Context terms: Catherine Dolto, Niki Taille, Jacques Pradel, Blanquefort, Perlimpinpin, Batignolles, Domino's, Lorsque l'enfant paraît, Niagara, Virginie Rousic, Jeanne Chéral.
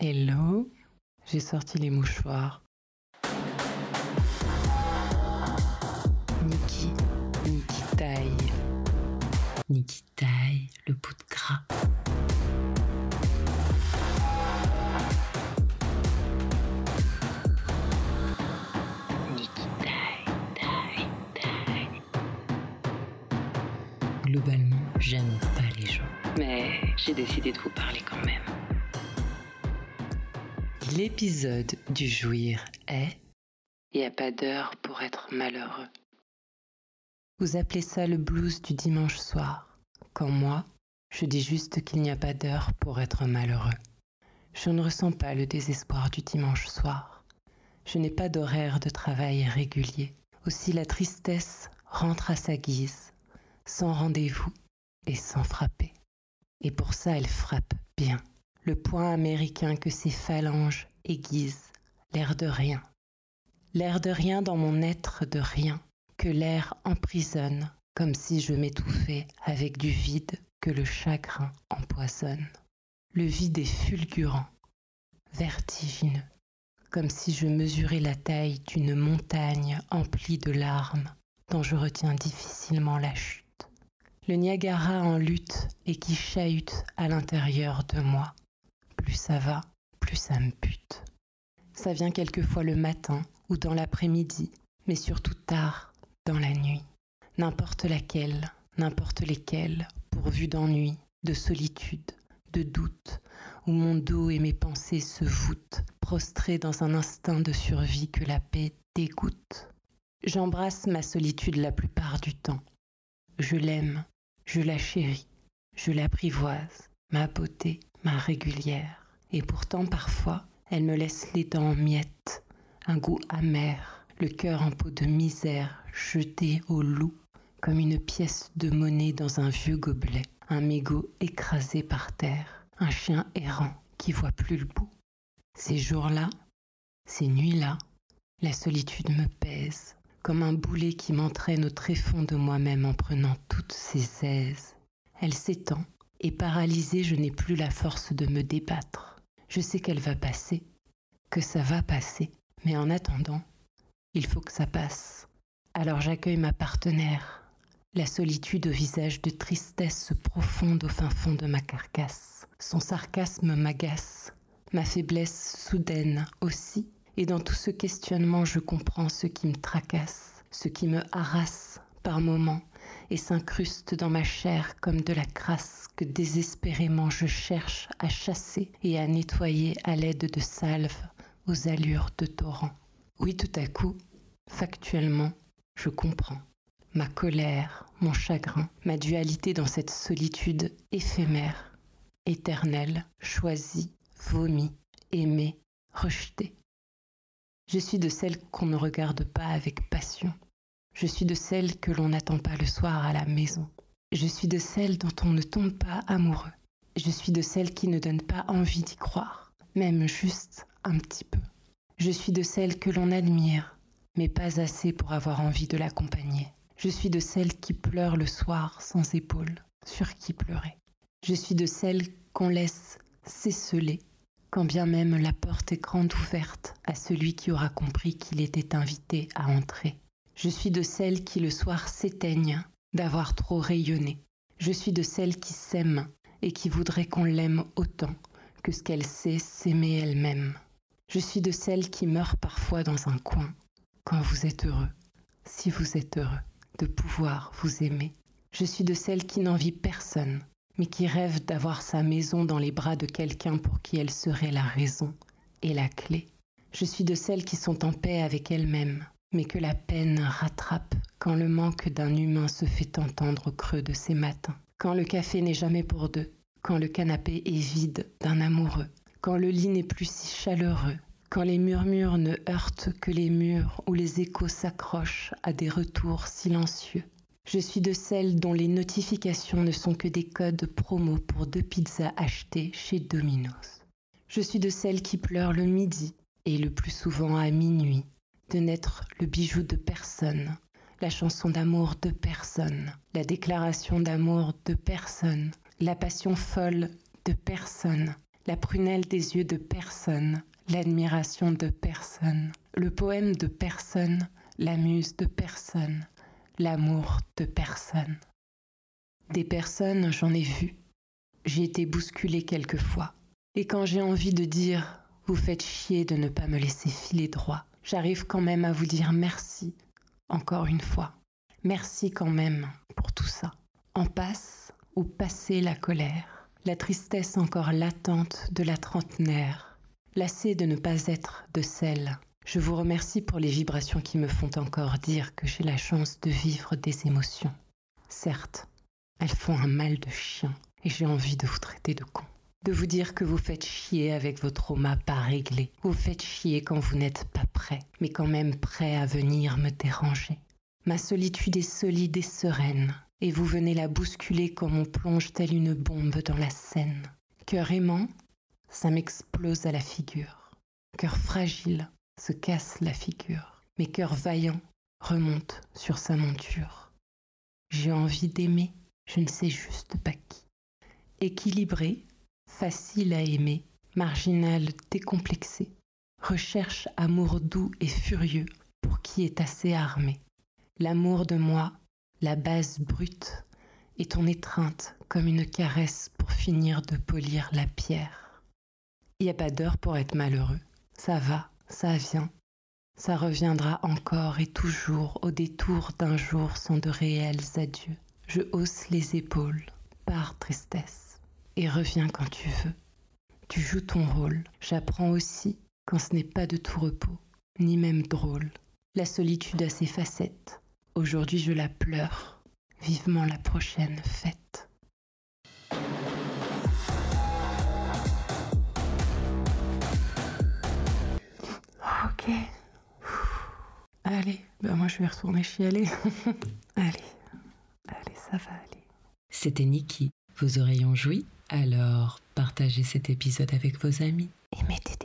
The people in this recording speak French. Hello, j'ai sorti les mouchoirs. Niki Taille. Niki Taille, le bout de gras. Niki Taille. Globalement, j'aime pas les gens. Mais j'ai décidé de vous parler quand même. L'épisode du jouir est « Il n'y a pas d'heure pour être malheureux ». Vous appelez ça le blues du dimanche soir, quand moi, je dis juste qu'il n'y a pas d'heure pour être malheureux. Je ne ressens pas le désespoir du dimanche soir. Je n'ai pas d'horaire de travail régulier. Aussi la tristesse rentre à sa guise, sans rendez-vous et sans frapper. Et pour ça, elle frappe bien. Le poing américain que ses phalanges aiguisent, l'air de rien. L'air de rien dans mon être de rien, que l'air emprisonne, comme si je m'étouffais avec du vide que le chagrin empoisonne. Le vide est fulgurant, vertigineux, comme si je mesurais la taille d'une montagne emplie de larmes dont je retiens difficilement la chute. Le Niagara en lutte et qui chahute à l'intérieur de moi. Plus ça va, plus ça me bute. Ça vient quelquefois le matin ou dans l'après-midi, mais surtout tard, dans la nuit. N'importe laquelle, n'importe lesquelles, pourvu d'ennui, de solitude, de doute, où mon dos et mes pensées se voûtent, prostrés dans un instinct de survie que la paix dégoûte. J'embrasse ma solitude la plupart du temps. Je l'aime, je la chéris, je l'apprivoise, ma beauté, ma régulière. Et pourtant, parfois, elle me laisse les dents en miettes, un goût amer, le cœur en peau de misère, jeté au loup, comme une pièce de monnaie dans un vieux gobelet, un mégot écrasé par terre, un chien errant qui voit plus le bout. Ces jours-là, ces nuits-là, la solitude me pèse, comme un boulet qui m'entraîne au tréfonds de moi-même en prenant toutes ses aises. Elle s'étend, et paralysée, je n'ai plus la force de me débattre. Je sais qu'elle va passer, que ça va passer, mais en attendant, il faut que ça passe. Alors j'accueille ma partenaire, la solitude au visage de tristesse profonde au fin fond de ma carcasse. Son sarcasme m'agace, ma faiblesse soudaine aussi, et dans tout ce questionnement, je comprends ce qui me tracasse, ce qui me harasse par moments, et s'incruste dans ma chair comme de la crasse que désespérément je cherche à chasser et à nettoyer à l'aide de salves aux allures de torrent. Oui, tout à coup, factuellement, je comprends. Ma colère, mon chagrin, ma dualité dans cette solitude éphémère, éternelle, choisie, vomie, aimée, rejetée. Je suis de celles qu'on ne regarde pas avec passion. Je suis de celles que l'on n'attend pas le soir à la maison. Je suis de celles dont on ne tombe pas amoureux. Je suis de celles qui ne donnent pas envie d'y croire, même juste un petit peu. Je suis de celles que l'on admire, mais pas assez pour avoir envie de l'accompagner. Je suis de celles qui pleurent le soir sans épaules, sur qui pleurer. Je suis de celles qu'on laisse s'esseler, quand bien même la porte est grande ouverte à celui qui aura compris qu'il était invité à entrer. Je suis de celles qui le soir s'éteignent d'avoir trop rayonné. Je suis de celles qui s'aiment et qui voudraient qu'on l'aime autant que ce qu'elle sait s'aimer elle-même. Je suis de celles qui meurent parfois dans un coin quand vous êtes heureux, si vous êtes heureux, de pouvoir vous aimer. Je suis de celles qui n'envie personne, mais qui rêve d'avoir sa maison dans les bras de quelqu'un pour qui elle serait la raison et la clé. Je suis de celles qui sont en paix avec elles-mêmes, mais que la peine rattrape quand le manque d'un humain se fait entendre au creux de ses matins, quand le café n'est jamais pour deux, quand le canapé est vide d'un amoureux, quand le lit n'est plus si chaleureux, quand les murmures ne heurtent que les murs où les échos s'accrochent à des retours silencieux. Je suis de celles dont les notifications ne sont que des codes promo pour 2 pizzas achetées chez Domino's. Je suis de celles qui pleurent le midi, et le plus souvent à minuit, de n'être le bijou de personne, la chanson d'amour de personne, la déclaration d'amour de personne, la passion folle de personne, la prunelle des yeux de personne, l'admiration de personne, le poème de personne, la muse de personne, l'amour de personne. Des personnes, j'en ai vu, j'ai été bousculée quelquefois. Et quand j'ai envie de dire « vous faites chier de ne pas me laisser filer droit », j'arrive quand même à vous dire merci, encore une fois. Merci quand même pour tout ça. En passe ou passer la colère, la tristesse encore latente de la trentenaire, lassée de ne pas être de celle. Je vous remercie pour les vibrations qui me font encore dire que j'ai la chance de vivre des émotions. Certes, elles font un mal de chien et j'ai envie de vous traiter de con. De vous dire que vous faites chier avec vos traumas pas réglés. Vous faites chier quand vous n'êtes pas prêt, mais quand même prêt à venir me déranger. Ma solitude est solide et sereine, et vous venez la bousculer comme on plonge telle une bombe dans la Seine. Cœur aimant, ça m'explose à la figure. Cœur fragile se casse la figure, mais cœur vaillant remonte sur sa monture. J'ai envie d'aimer, je ne sais juste pas qui. Équilibré, facile à aimer, marginal décomplexé, recherche amour doux et furieux pour qui est assez armé. L'amour de moi, la base brute, est ton étreinte comme une caresse pour finir de polir la pierre. Y a pas d'heure pour être malheureux, ça va, ça vient, ça reviendra encore et toujours au détour d'un jour sans de réels adieux. Je hausse les épaules, par tristesse. Et reviens quand tu veux. Tu joues ton rôle. J'apprends aussi quand ce n'est pas de tout repos, ni même drôle. La solitude a ses facettes. Aujourd'hui, je la pleure. Vivement la prochaine fête. Ok. Allez, ben moi je vais retourner chialer. Allez, ça va aller. C'était Niki. Vous auriez joui ? Alors, partagez cet épisode avec vos amis et mettez